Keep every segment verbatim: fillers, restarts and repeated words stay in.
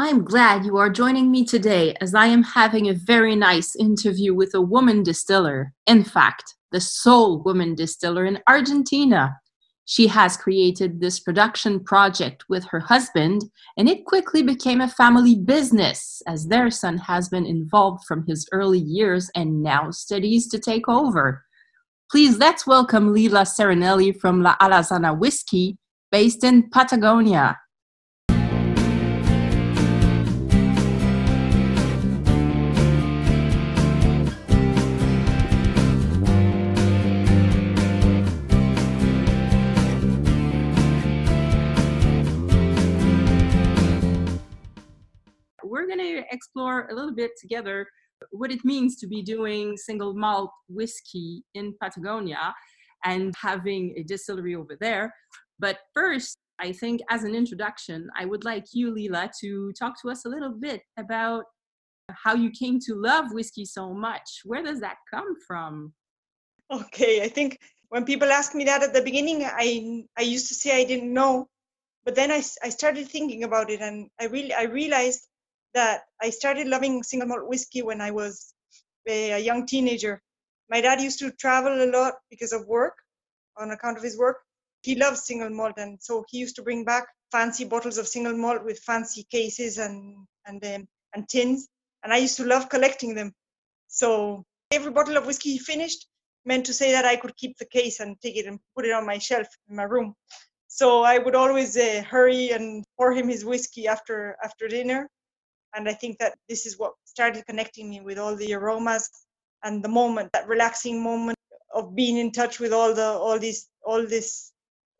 I'm glad you are joining me today as I am having a very nice interview with a woman distiller. In fact, the sole woman distiller in Argentina. She has created this production project with her husband, and it quickly became a family business as their son has been involved from his early years and now studies to take over. Please let's welcome Lila Serenelli from La Alazana Whiskey, based in Patagonia. We're going to explore a little bit together what it means to be doing single malt whiskey in Patagonia and having a distillery over there. But first, I think as an introduction, I would like you, Lila, to talk to us a little bit about how you came to love whiskey so much. Where does that come from? Okay, I think when people ask me that at the beginning, I I used to say I didn't know. But then I, I started thinking about it, and I really I realized that I started loving single malt whiskey when I was a young teenager. My dad used to travel a lot because of work, on account of his work. He loves single malt, and so he used to bring back fancy bottles of single malt with fancy cases and and um, and tins, and I used to love collecting them. So every bottle of whiskey he finished meant to say that I could keep the case and take it and put it on my shelf in my room. So I would always uh, hurry and pour him his whiskey after after dinner, and I think that this is what started connecting me with all the aromas and the moment, that relaxing moment of being in touch with all the all these all this.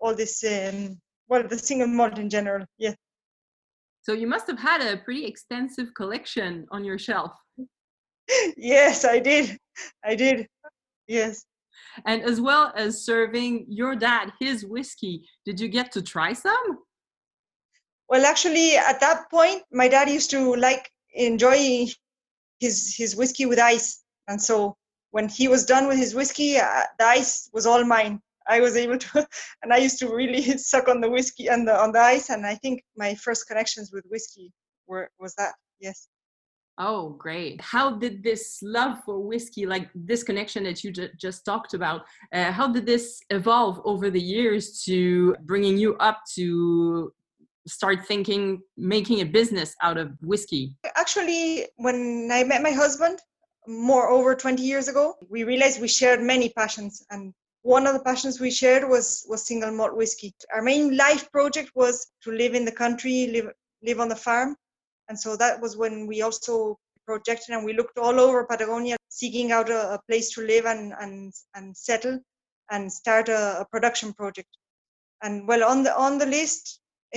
all this, um, well, the single malt in general, yeah. So you must have had a pretty extensive collection on your shelf. Yes, I did. I did, yes. And as well as serving your dad his whiskey, did you get to try some? Well, actually, at that point, my dad used to like enjoy his, his whiskey with ice. And so when he was done with his whiskey, uh, the ice was all mine. I was able to, and I used to really suck on the whiskey and the, on the ice. And I think my first connections with whiskey were was that, yes. Oh, great. How did this love for whiskey, like this connection that you ju- just talked about, uh, how did this evolve over the years to bringing you up to start thinking, making a business out of whiskey? Actually, when I met my husband, more over twenty years ago, we realized we shared many passions, and one of the passions we shared was, was single malt whiskey. Our main life project was to live in the country, live live on the farm. And so that was when we also projected, and we looked all over Patagonia, seeking out a, a place to live and, and, and settle and start a, a production project. And well, on the on the list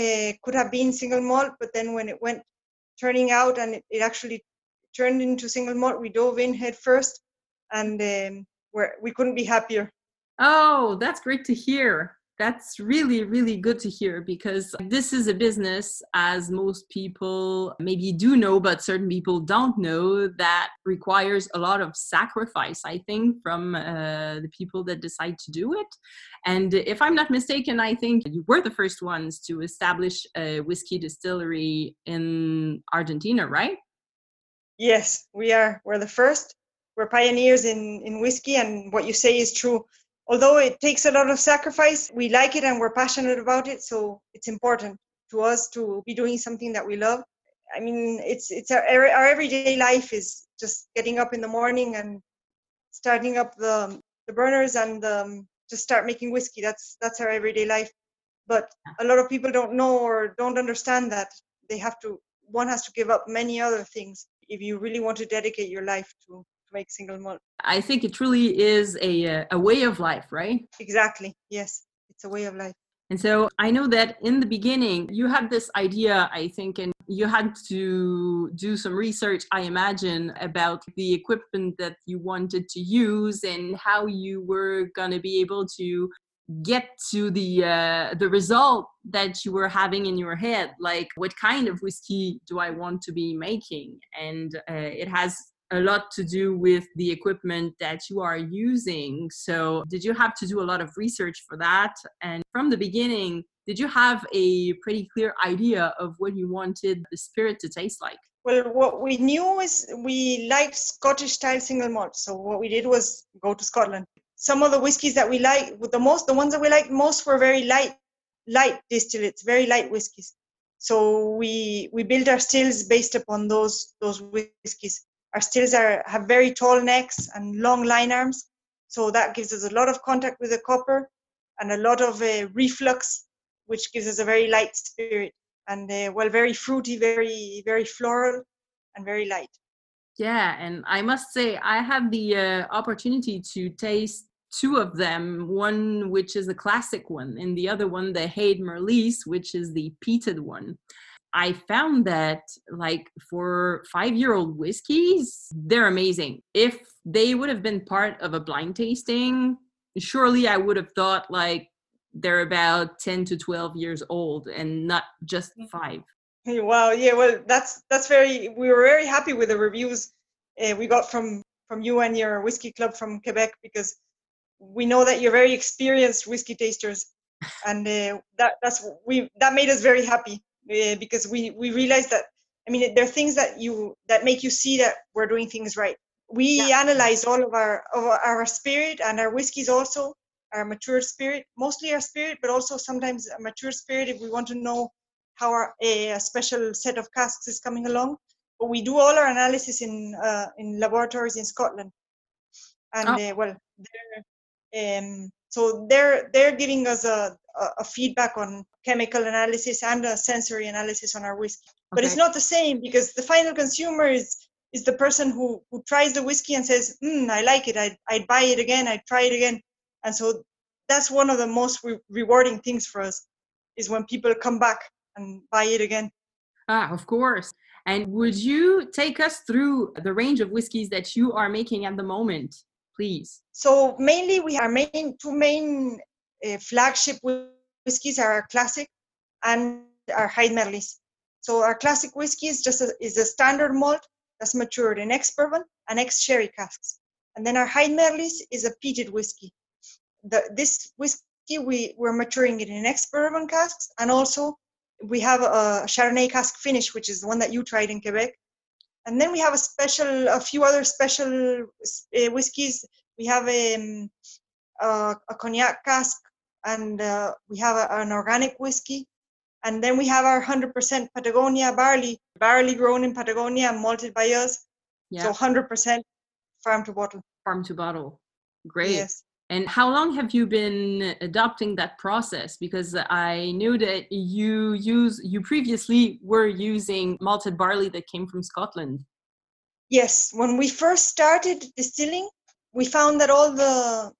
uh, could have been single malt, but then when it went turning out and it, it actually turned into single malt, we dove in head first, and um, we're, we couldn't be happier. Oh, that's great to hear. That's really, really good to hear, because this is a business, as most people maybe do know, but certain people don't know, that requires a lot of sacrifice, I think, from uh, the people that decide to do it. And if I'm not mistaken, I think you were the first ones to establish a whiskey distillery in Argentina, right? Yes, we are. We're the first. We're pioneers in, in whiskey, and what you say is true. Although it takes a lot of sacrifice, we like it and we're passionate about it, so it's important to us to be doing something that we love. I mean, it's it's our, our everyday life is just getting up in the morning and starting up the the burners and um, just start making whiskey. That's that's our everyday life. But a lot of people don't know or don't understand that they have to. One has to give up many other things if you really want to dedicate your life to. Make single malt. I think it really is a a way of life, right? Exactly. Yes, it's a way of life. And so I know that in the beginning you had this idea, I think, and you had to do some research, I imagine, about the equipment that you wanted to use and how you were going to be able to get to the uh, the result that you were having in your head. Like, what kind of whiskey do I want to be making? And uh, it has a lot to do with the equipment that you are using. So did you have to do a lot of research for that? And from the beginning, did you have a pretty clear idea of what you wanted the spirit to taste like? Well, what we knew was we liked Scottish-style single malt. So what we did was go to Scotland. Some of the whiskies that we liked the most, the ones that we liked most were very light, light distillates, very light whiskies. So we we built our stills based upon those those whiskies. Our stills are have very tall necks and long line arms. So that gives us a lot of contact with the copper and a lot of uh, reflux, which gives us a very light spirit. And uh, well, very fruity, very, very floral and very light. Yeah, and I must say I have the uh, opportunity to taste two of them, one which is a classic one and the other one, the Haidd Merlys, which is the peated one. I found that like for five-year-old whiskeys, they're amazing. If they would have been part of a blind tasting, surely I would have thought like, they're about ten to twelve years old and not just five. Wow. Yeah. Well, that's, that's very, we were very happy with the reviews uh, we got from, from you and your whiskey club from Quebec, because we know that you're very experienced whiskey tasters. And uh, that, that's, we, that made us very happy uh, because we, we realized that, I mean, there are things that you, that make you see that we're doing things right. We yeah. analyze all of our, of our spirit and our whiskeys also. Our mature spirit, mostly our spirit, but also sometimes a mature spirit if we want to know how our, a, a special set of casks is coming along. But we do all our analysis in uh, in laboratories in Scotland, and oh. uh, well, they're, um, so they're they're giving us a, a, a feedback on chemical analysis and a sensory analysis on our whiskey. Okay. But it's not the same, because the final consumer is is the person who who tries the whiskey and says, mm, "I like it. I I'd buy it again. I'd try it again." And so that's one of the most re- rewarding things for us, is when people come back and buy it again. Ah, of course. And would you take us through the range of whiskeys that you are making at the moment, please? So mainly we are making two main uh, flagship whiskeys are our classic and our Haidd Merlys. So our classic whiskey is just a, is a standard malt that's matured in ex-bourbon and ex-sherry casks. And then our Haidd Merlys is a peated whiskey. The, this whiskey, we, we're maturing it in ex-bourbon casks, and also we have a Chardonnay cask finish, which is the one that you tried in Quebec. And then we have a special, a few other special uh, whiskeys. We have a, a, a cognac cask, and uh, we have a, an organic whiskey. And then we have our one hundred percent Patagonia barley, barley grown in Patagonia and malted by us. Yeah. So one hundred percent farm to bottle. Farm to bottle. Great. Yes. And how long have you been adopting that process? Because I knew that you use you previously were using malted barley that came from Scotland. Yes, when we first started distilling, we found that all the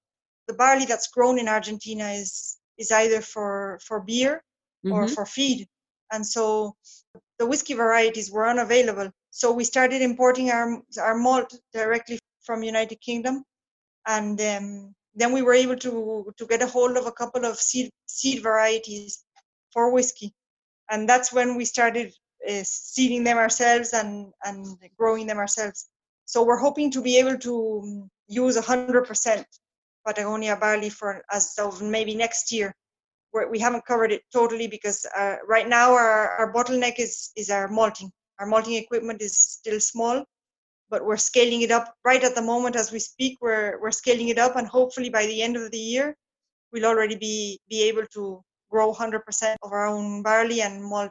the barley that's grown in Argentina is is either for for beer or mm-hmm. for feed, and so the whiskey varieties were unavailable. So we started importing our our malt directly from United Kingdom, and um, then we were able to, to get a hold of a couple of seed, seed varieties for whiskey. And that's when we started uh, seeding them ourselves and, and growing them ourselves. So we're hoping to be able to use one hundred percent Patagonia barley for as of maybe next year. We're, we haven't covered it totally because uh, right now our, our bottleneck is, is our malting. Our malting equipment is still small, but we're scaling it up right at the moment as we speak. We're we're scaling it up, and hopefully by the end of the year, we'll already be, be able to grow one hundred percent of our own barley and malt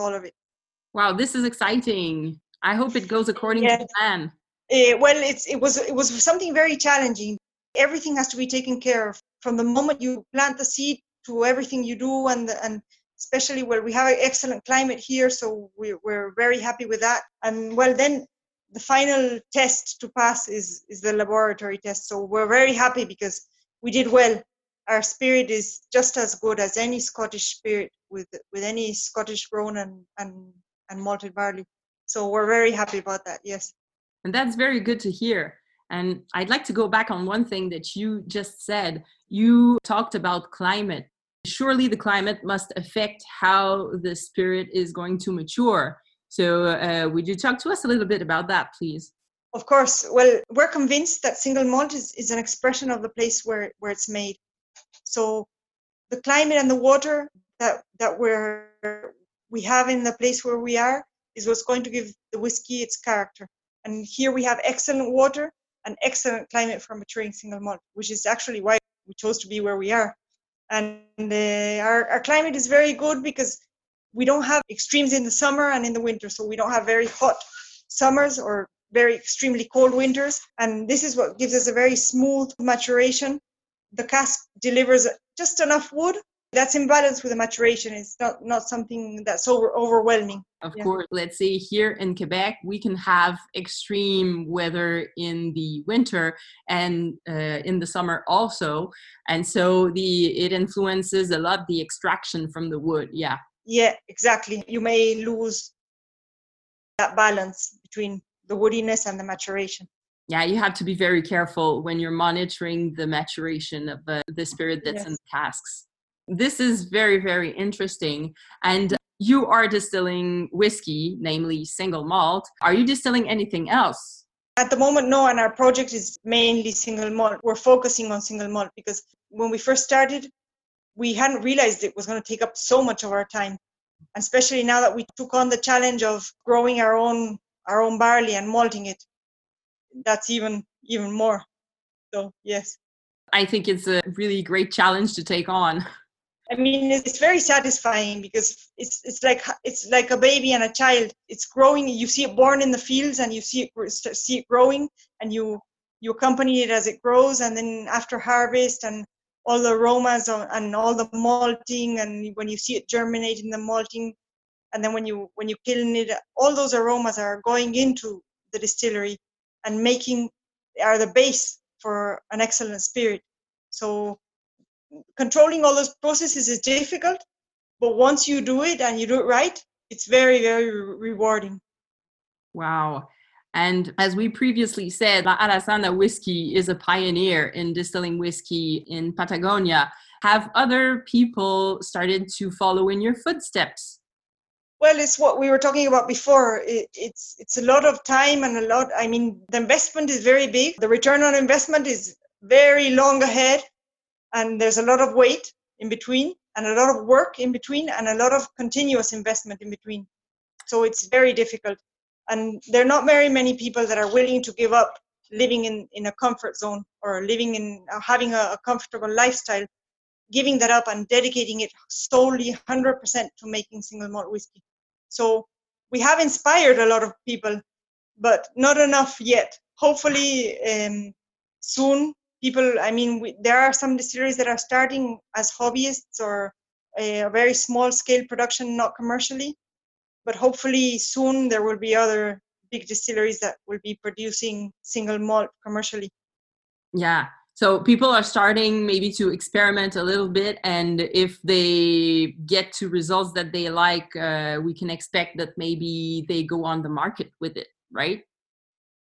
all of it. Wow, this is exciting! I hope it goes according yeah. to plan. Uh, well, it's it was it was something very challenging. Everything has to be taken care of from the moment you plant the seed to everything you do, and the, and. Especially where we have an excellent climate here, so we, we're very happy with that. And well, then. The final test to pass is, is the laboratory test. So we're very happy because we did well. Our spirit is just as good as any Scottish spirit with with any Scottish grown and, and, and malted barley. So we're very happy about that, yes. And that's very good to hear. And I'd like to go back on one thing that you just said. You talked about climate. Surely the climate must affect how the spirit is going to mature. So uh, would you talk to us a little bit about that, please? Of course. Well, we're convinced that single malt is, is an expression of the place where, where it's made. So the climate and the water that that we're we have in the place where we are is what's going to give the whiskey its character. And here we have excellent water and excellent climate for maturing single malt, which is actually why we chose to be where we are. And uh, our, our climate is very good because we don't have extremes in the summer and in the winter. So we don't have very hot summers or very extremely cold winters. And this is what gives us a very smooth maturation. The cask delivers just enough wood. That's in balance with the maturation. It's not, not something that's over overwhelming. Of yeah. course, let's say here in Quebec, we can have extreme weather in the winter and uh, in the summer also. And so the it influences a lot the extraction from the wood. Yeah. Yeah, exactly. You may lose that balance between the woodiness and the maturation. Yeah, you have to be very careful when you're monitoring the maturation of the, the spirit that's yes. in the casks. This is very, very interesting. And you are distilling whiskey, namely single malt. Are you distilling anything else? At the moment, no. And our project is mainly single malt. We're focusing on single malt because when we first started, we hadn't realized it was going to take up so much of our time. And especially now that we took on the challenge of growing our own our own barley and malting it, that's even even more. So, yes. I think it's a really great challenge to take on. I mean, it's very satisfying because it's it's like it's like a baby and a child. It's growing. You see it born in the fields, and you see it see it growing, and you you accompany it as it grows. And then after harvest, and all the aromas and all the malting, and when you see it germinate in the malting, and then when you when you kiln it, all those aromas are going into the distillery, and making are the base for an excellent spirit. So controlling all those processes is difficult, but once you do it and you do it right, it's very, very re- rewarding. Wow. And as we previously said, La Alazana Whiskey is a pioneer in distilling whiskey in Patagonia. Have other people started to follow in your footsteps? Well, it's what we were talking about before. It, it's it's a lot of time and a lot, I mean, the investment is very big. The return on investment is very long ahead. And there's a lot of wait in between and a lot of work in between and a lot of continuous investment in between. So it's very difficult. And there are not very many people that are willing to give up living in, in a comfort zone or living in or having a, a comfortable lifestyle, giving that up and dedicating it solely one hundred percent to making single malt whiskey. So we have inspired a lot of people, but not enough yet. Hopefully um, soon. People, I mean, we, there are some distilleries that are starting as hobbyists or a very small scale production, not commercially. But hopefully soon there will be other big distilleries that will be producing single malt commercially. Yeah. So people are starting maybe to experiment a little bit. And if they get to results that they like, uh, we can expect that maybe they go on the market with it, right?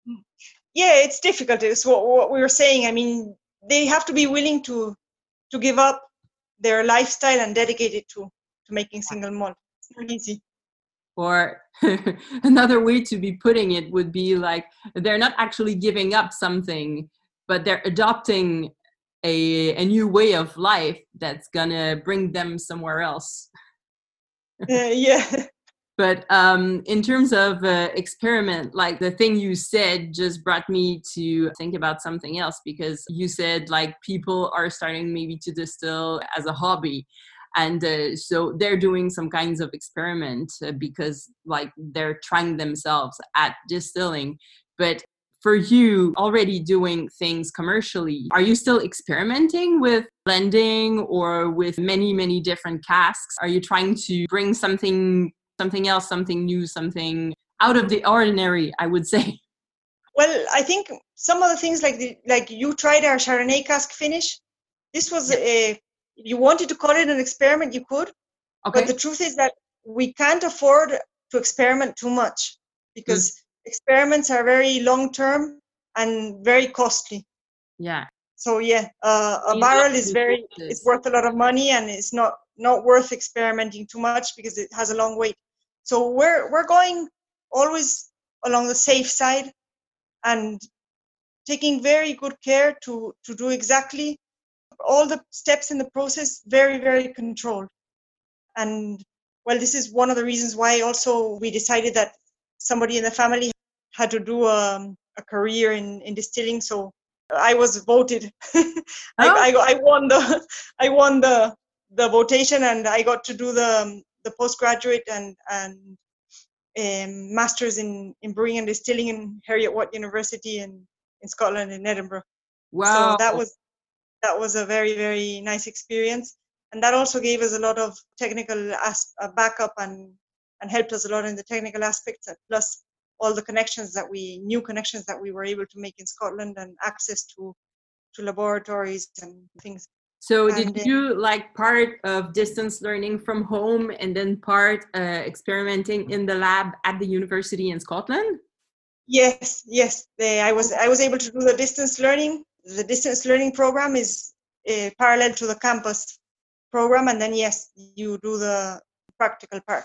Mm. Yeah, it's difficult. It's what, what we were saying. I mean, they have to be willing to to give up their lifestyle and dedicate it to, to making single malt. It's not easy. Or another way to be putting it would be like they're not actually giving up something, but they're adopting a a new way of life that's going to bring them somewhere else. uh, yeah. But um, in terms of uh, experiment, like the thing you said just brought me to think about something else, because you said like people are starting maybe to distill as a hobby. And uh, so they're doing some kinds of experiment uh, because like they're trying themselves at distilling. But for you already doing things commercially, are you still experimenting with blending or with many, many different casks? Are you trying to bring something Something else, something new, something out of the ordinary, I would say? Well, I think some of the things like the, like you tried our Chardonnay cask finish. This was a, you wanted to call it an experiment, you could. Okay. But the truth is that we can't afford to experiment too much because mm. experiments are very long-term and very costly. Yeah. So yeah, uh, a barrel is very, it's worth a lot of money and it's not, not worth experimenting too much because it has a long wait. So we're, we're going always along the safe side and taking very good care to, to do exactly all the steps in the process, very, very controlled. And well, this is one of the reasons why also we decided that somebody in the family had to do a, a career in, in distilling. So I was voted. Oh. I, I I won the I won the the votation, and I got to do the the postgraduate and and um, masters in, in brewing and distilling in Heriot Watt University in, in Scotland, in Edinburgh. Wow! So that was that was a very very nice experience, and that also gave us a lot of technical as, uh, backup and and helped us a lot in the technical aspects. Plus, all the connections that we, new connections that we were able to make in Scotland, and access to, to laboratories and things. So and did you like part of distance learning from home and then part uh, experimenting in the lab at the university in Scotland? Yes, yes. They, I was I was able to do the distance learning. The distance learning program is uh, parallel to the campus program, and then yes, you do the practical part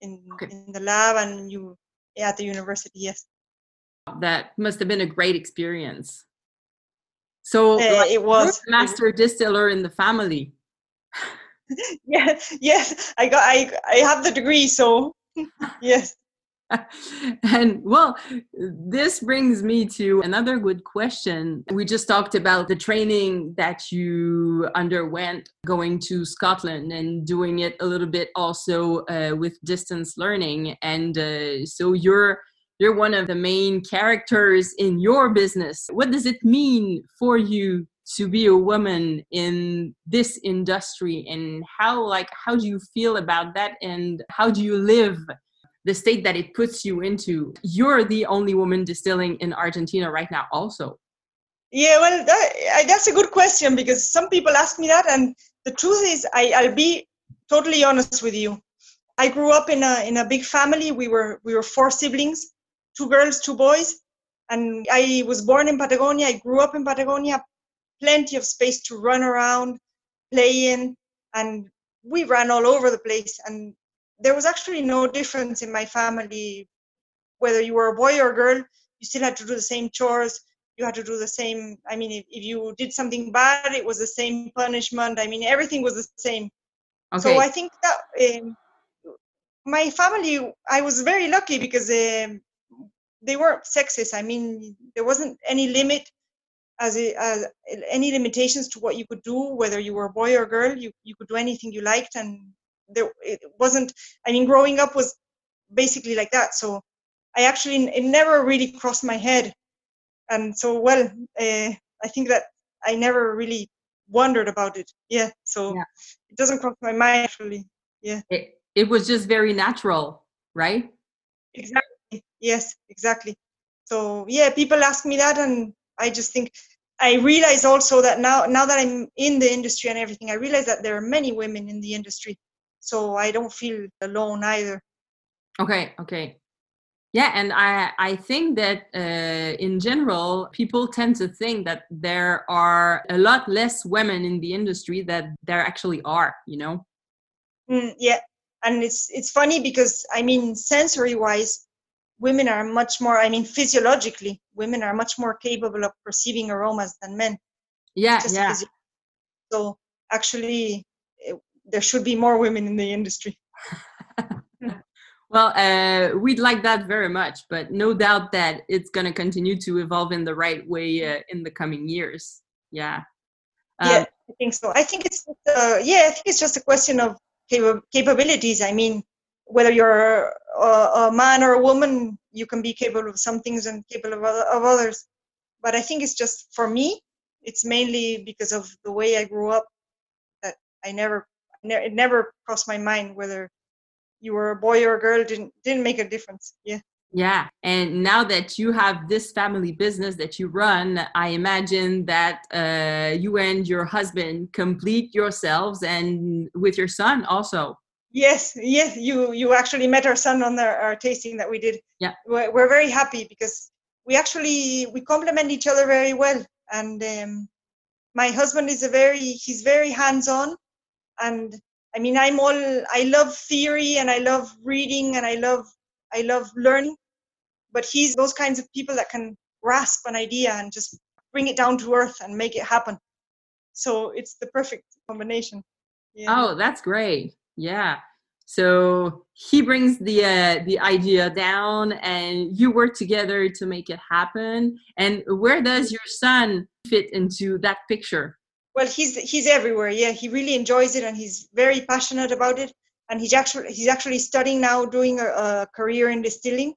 in okay. in the lab, and you. At the university, yes. That must have been a great experience. So uh, like, it was you're a master distiller in the family. yeah, yes, I got, I, I have the degree, so yes. And well, this brings me to another good question. We just talked about the training that you underwent going to Scotland and doing it a little bit also uh, with distance learning. And uh, so you're you're one of the main characters in your business. What does it mean for you to be a woman in this industry? And how like how do you feel about that? And how do you live the state that it puts you into? You're the only woman distilling in Argentina right now also. Yeah, well, that, I, that's a good question, because some people ask me that. And the truth is, I, I'll be totally honest with you. I grew up in a in a big family. We were we were four siblings, two girls, two boys. And I was born in Patagonia. I grew up in Patagonia. Plenty of space to run around, play in. And we ran all over the place. And there was actually no difference in my family. Whether you were a boy or a girl, you still had to do the same chores. You had to do the same. I mean, if, if you did something bad, it was the same punishment. I mean, everything was the same. Okay. So I think that um, my family, I was very lucky because um, they weren't sexist. I mean, there wasn't any limit as, a, as any limitations to what you could do, whether you were a boy or a girl. You, you could do anything you liked. And there, it wasn't, I mean, growing up was basically like that. So I actually, it never really crossed my head. And so, well, uh, I think that I never really wondered about it. Yeah. So yeah. It doesn't cross my mind actually. Yeah. It, it was just very natural, right? Exactly. Yes, exactly. So yeah, people ask me that. And I just think, I realize also that now, now that I'm in the industry and everything, I realize that there are many women in the industry. So I don't feel alone either. Okay, okay. Yeah, and I, I think that uh, in general, people tend to think that there are a lot less women in the industry than there actually are, you know? Mm, yeah, and it's it's funny because, I mean, sensory-wise, women are much more, I mean, physiologically, women are much more capable of perceiving aromas than men. Yeah, Just yeah. Physio- so actually... there should be more women in the industry. Well, uh, we'd like that very much, but no doubt that it's going to continue to evolve in the right way uh, in the coming years. Yeah. Um, yeah, I think so. I think it's uh, yeah, I think it's just a question of cap- capabilities. I mean, whether you're a, a man or a woman, you can be capable of some things and capable of, of others. But I think it's just for me, it's mainly because of the way I grew up that I never. It never crossed my mind whether you were a boy or a girl. Didn't didn't make a difference. Yeah. Yeah. And now that you have this family business that you run, I imagine that uh, you and your husband complete yourselves, and with your son also. Yes. Yes. You you actually met our son on the, our tasting that we did. Yeah. We're, we're very happy because we actually we complement each other very well. And um, my husband is a very he's very hands-on. And I mean, I'm all, I love theory and I love reading and I love, I love learning, but he's those kinds of people that can grasp an idea and just bring it down to earth and make it happen. So it's the perfect combination. Yeah. Oh, that's great. Yeah. So he brings the uh, the idea down, and you work together to make it happen. And where does your son fit into that picture? Well, he's he's everywhere. Yeah, he really enjoys it, and he's very passionate about it. And he's actually he's actually studying now, doing a, a career in distilling.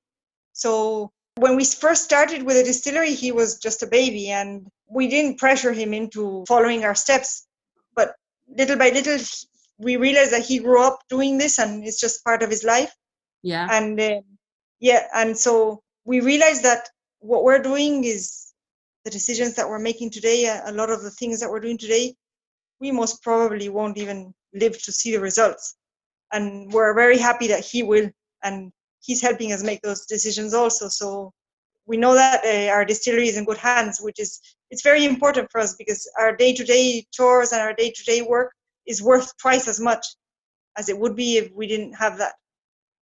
So when we first started with the distillery, he was just a baby, and we didn't pressure him into following our steps. But little by little, we realized that he grew up doing this, and it's just part of his life. Yeah. And uh, yeah, and so we realized that what we're doing is the decisions that we're making today. A, a lot of the things that we're doing today, we most probably won't even live to see the results. And we're very happy that he will, and he's helping us make those decisions also. So we know that uh, our distillery is in good hands, which is it's very important for us, because our day-to-day chores and our day-to-day work is worth twice as much as it would be if we didn't have that.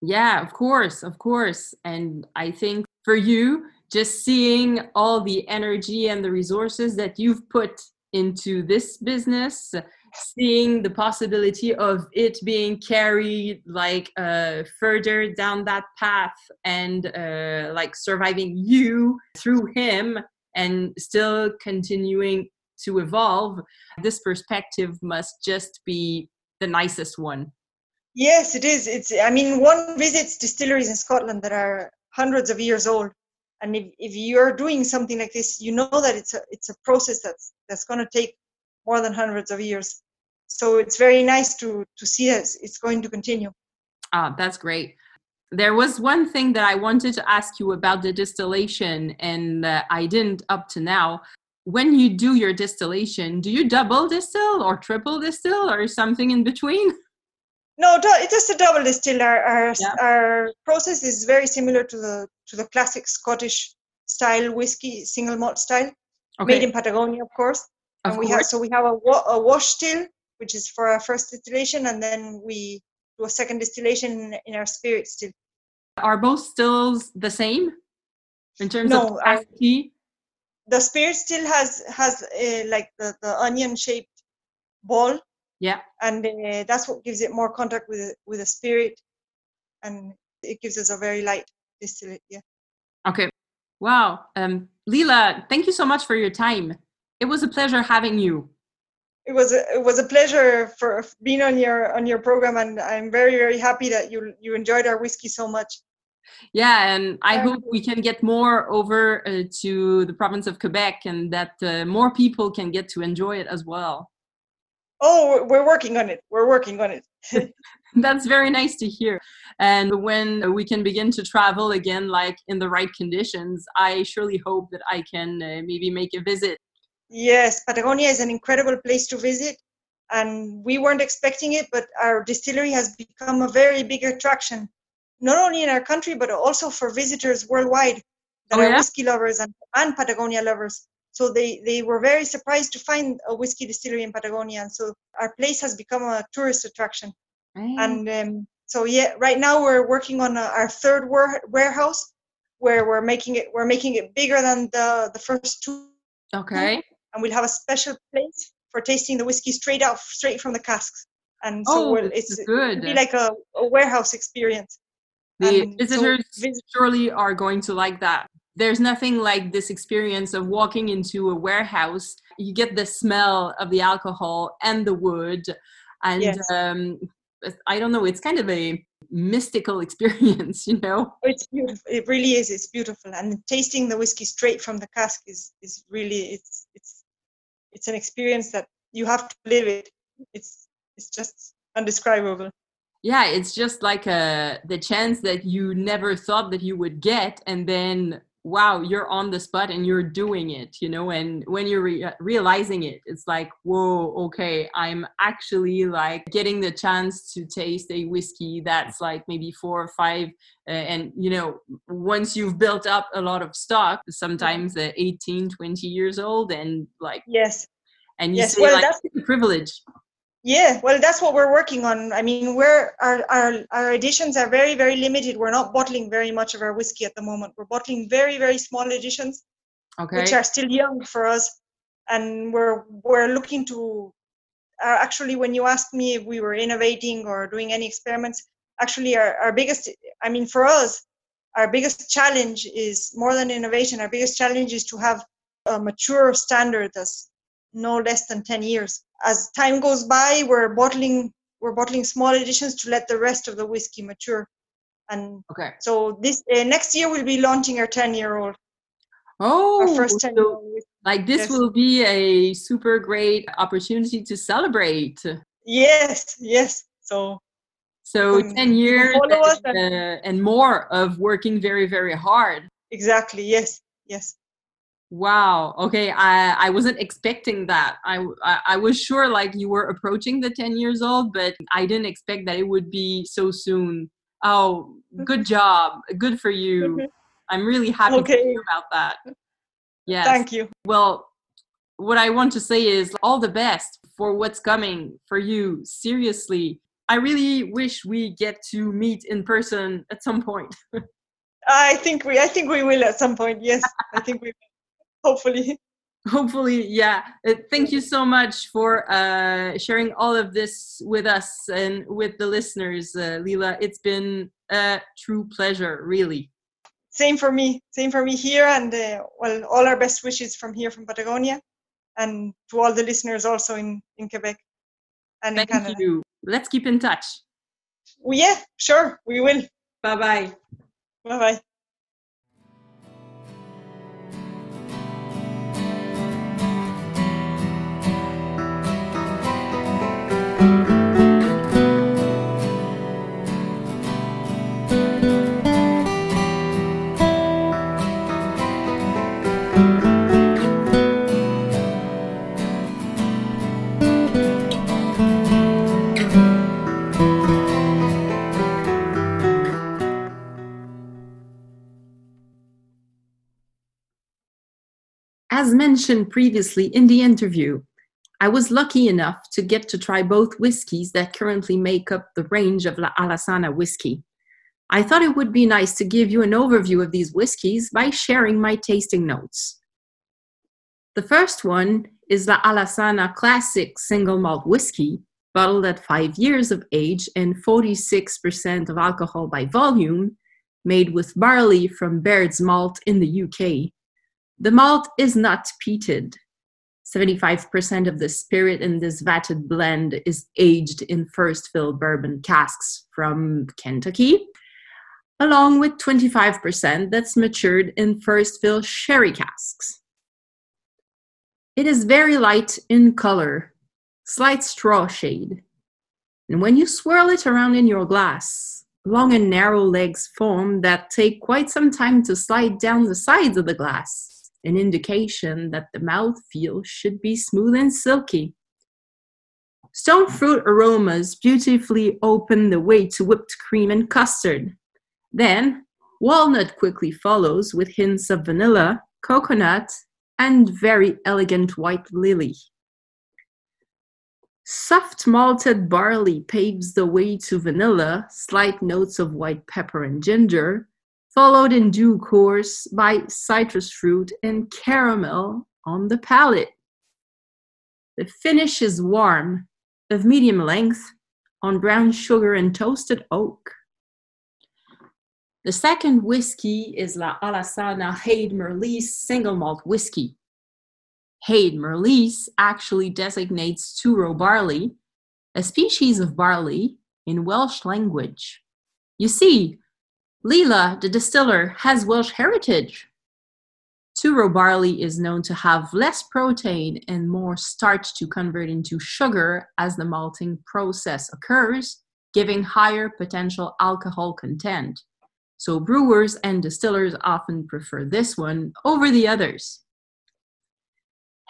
Yeah, of course, of course. And I think for you, just seeing all the energy and the resources that you've put into this business, seeing the possibility of it being carried like uh, further down that path, and uh, like surviving you through him and still continuing to evolve, this perspective must just be the nicest one. Yes, it is. It's. I mean, one visits distilleries in Scotland that are hundreds of years old, and if, if you're doing something like this, you know that it's a it's a process that's that's going to take more than hundreds of years. So it's very nice to to see that it's going to continue. Ah, that's great. There was one thing that I wanted to ask you about the distillation, and uh, I didn't up to now. When you do your distillation, do you double distill or triple distill or something in between? No, it's just a double distill. Our our, yeah. our process is very similar to the to the classic Scottish style whiskey, single malt style, okay. made in Patagonia, of course. Of and we course. have so we have a, wa- a wash still, which is for our first distillation, and then we do a second distillation in our spirit still. Are both stills the same in terms no, of capacity? The spirit still has has uh, like the, the onion shaped ball, yeah, and uh, that's what gives it more contact with with the spirit, and it gives us a very light distillate. Yeah. Okay. Wow. Um, Lila, thank you so much for your time. It was a pleasure having you. It was a, it was a pleasure for being on your on your program, and I'm very very happy that you you enjoyed our whiskey so much. Yeah, and I hope we can get more over uh, to the province of Quebec, and that uh, more people can get to enjoy it as well. Oh, we're working on it. We're working on it. That's very nice to hear. And when we can begin to travel again, like in the right conditions, I surely hope that I can uh, maybe make a visit. Yes, Patagonia is an incredible place to visit. And we weren't expecting it, but our distillery has become a very big attraction, not only in our country, but also for visitors worldwide that oh, yeah? are whiskey lovers and, and Patagonia lovers. So they, they were very surprised to find a whiskey distillery in Patagonia. And so our place has become a tourist attraction. Right. And um, so, yeah, right now we're working on uh, our third war- warehouse where we're making it we're making it bigger than the, the first two. Okay. And we'll have a special place for tasting the whiskey straight out, straight from the casks. And so oh, we'll, it's good. It'll be like a, a warehouse experience. The um, visitors so visit- surely are going to like that. There's nothing like this experience of walking into a warehouse. You get the smell of the alcohol and the wood. And yes. um, I don't know, it's kind of a mystical experience, you know? It's beautiful. It really is. It's beautiful. And tasting the whiskey straight from the cask is, is really, it's it's it's an experience that you have to live it. It's It's just indescribable. Yeah, it's just like a, the chance that you never thought that you would get. And then, wow, you're on the spot and you're doing it, you know, and when you're re- realizing it, it's like, whoa, okay, I'm actually like getting the chance to taste a whiskey that's like maybe four or five. Uh, and, you know, once you've built up a lot of stock, sometimes uh, eighteen, twenty years old and like, yes, and you yes. say well, like, that's a privilege. Yeah, well, that's what we're working on. I mean, we're, our, our our editions are very, very limited. We're not bottling very much of our whiskey at the moment. We're bottling very, very small editions, okay. which are still young for us. And we're we're looking to are actually, when you asked me if we were innovating or doing any experiments, actually our, our biggest, I mean, for us, our biggest challenge is more than innovation. Our biggest challenge is to have a mature standard that's no less than ten years. As time goes by, we're bottling we're bottling small editions to let the rest of the whiskey mature. And okay. So this uh, next year we'll be launching our ten-year-old. Oh, our first ten-year-old whiskey. Like this yes. will be a super great opportunity to celebrate. Yes, yes. So, so um, ten years and, and, uh, and more of working very, very hard. Exactly. Yes, yes. Wow. Okay. I, I wasn't expecting that. I, I, I was sure like you were approaching the ten years old, but I didn't expect that it would be so soon. Oh, good job. Good for you. I'm really happy okay. to hear about that. Yes. Thank you. Well, what I want to say is all the best for what's coming for you. Seriously. I really wish we get to meet in person at some point. I think we, I think we will at some point. Yes. I think we will. Hopefully. Hopefully, yeah. Uh, thank you so much for uh, sharing all of this with us and with the listeners, uh, Lila. It's been a true pleasure, really. Same for me. Same for me here. And uh, well, all our best wishes from here, from Patagonia, and to all the listeners also in, in Quebec and thank in Canada. Thank you. Let's keep in touch. Well, yeah, sure. We will. Bye-bye. Bye-bye. As mentioned previously in the interview, I was lucky enough to get to try both whiskies that currently make up the range of La Alazana whiskey. I thought it would be nice to give you an overview of these whiskies by sharing my tasting notes. The first one is La Alazana Classic Single Malt Whiskey, bottled at five years of age and forty-six percent of alcohol by volume, made with barley from Baird's Malt in the U K. The malt is not peated. seventy-five percent of the spirit in this vatted blend is aged in first-fill bourbon casks from Kentucky, along with twenty-five percent that's matured in first-fill sherry casks. It is very light in color, slight straw shade. And when you swirl it around in your glass, long and narrow legs form that take quite some time to slide down the sides of the glass, an indication that the mouthfeel should be smooth and silky. Stone fruit aromas beautifully open the way to whipped cream and custard. Then, walnut quickly follows with hints of vanilla, coconut, and very elegant white lily. Soft malted barley paves the way to vanilla, slight notes of white pepper and ginger, followed in due course by citrus fruit and caramel on the palate. The finish is warm, of medium length, on brown sugar and toasted oak. The second whiskey is La Alazana Haidd Merlys Single Malt Whiskey. Haidd Merlys actually designates turo barley, a species of barley in Welsh language. You see, Lila, the distiller, has Welsh heritage. Turo barley is known to have less protein and more starch to convert into sugar as the malting process occurs, giving higher potential alcohol content. So brewers and distillers often prefer this one over the others.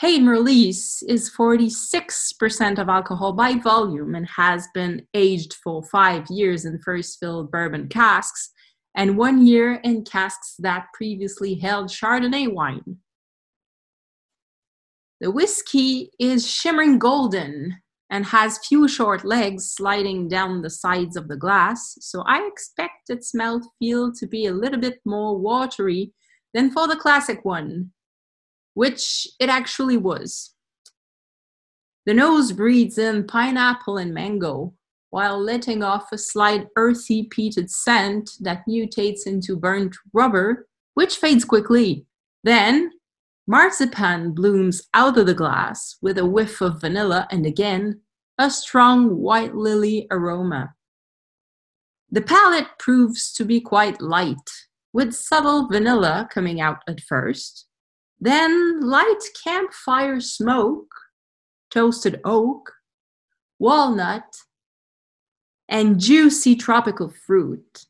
Haidd Merlys is forty-six percent of alcohol by volume and has been aged for five years in first-fill bourbon casks, and one year in casks that previously held Chardonnay wine. The whiskey is shimmering golden and has few short legs sliding down the sides of the glass, so I expect its mouthfeel to be a little bit more watery than for the classic one, which it actually was. The nose breathes in pineapple and mango, while letting off a slight earthy peated scent that mutates into burnt rubber, which fades quickly. Then, marzipan blooms out of the glass with a whiff of vanilla and again, a strong white lily aroma. The palette proves to be quite light, with subtle vanilla coming out at first, then light campfire smoke, toasted oak, walnut, and juicy tropical fruit.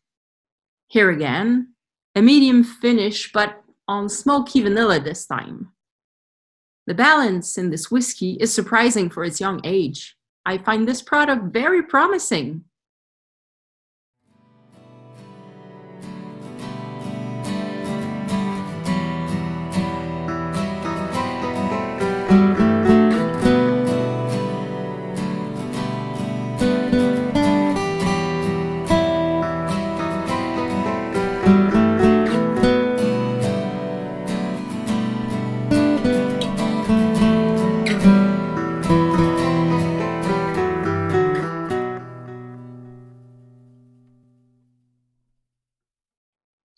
Here again, a medium finish, but on smoky vanilla this time. The balance in this whiskey is surprising for its young age. I find this product very promising.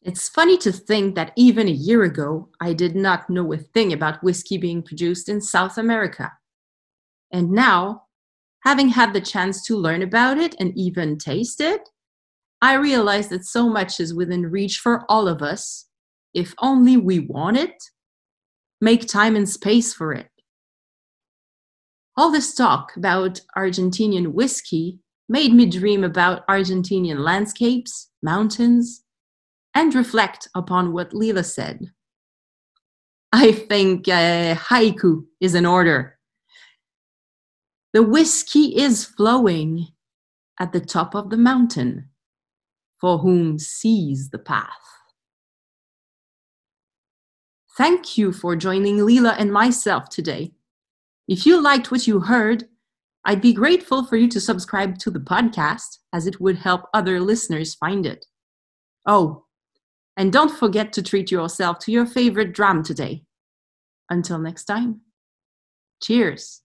It's funny to think that even a year ago, I did not know a thing about whiskey being produced in South America. And now, having had the chance to learn about it and even taste it, I realize that so much is within reach for all of us, if only we want it, make time and space for it. All this talk about Argentinian whiskey made me dream about Argentinian landscapes, mountains, and reflect upon what Lila said. I think uh, haiku is in order. The whiskey is flowing at the top of the mountain, for whom sees the path. Thank you for joining Lila and myself today. If you liked what you heard, I'd be grateful for you to subscribe to the podcast, as it would help other listeners find it. Oh, and don't forget to treat yourself to your favorite dram today. Until next time, cheers.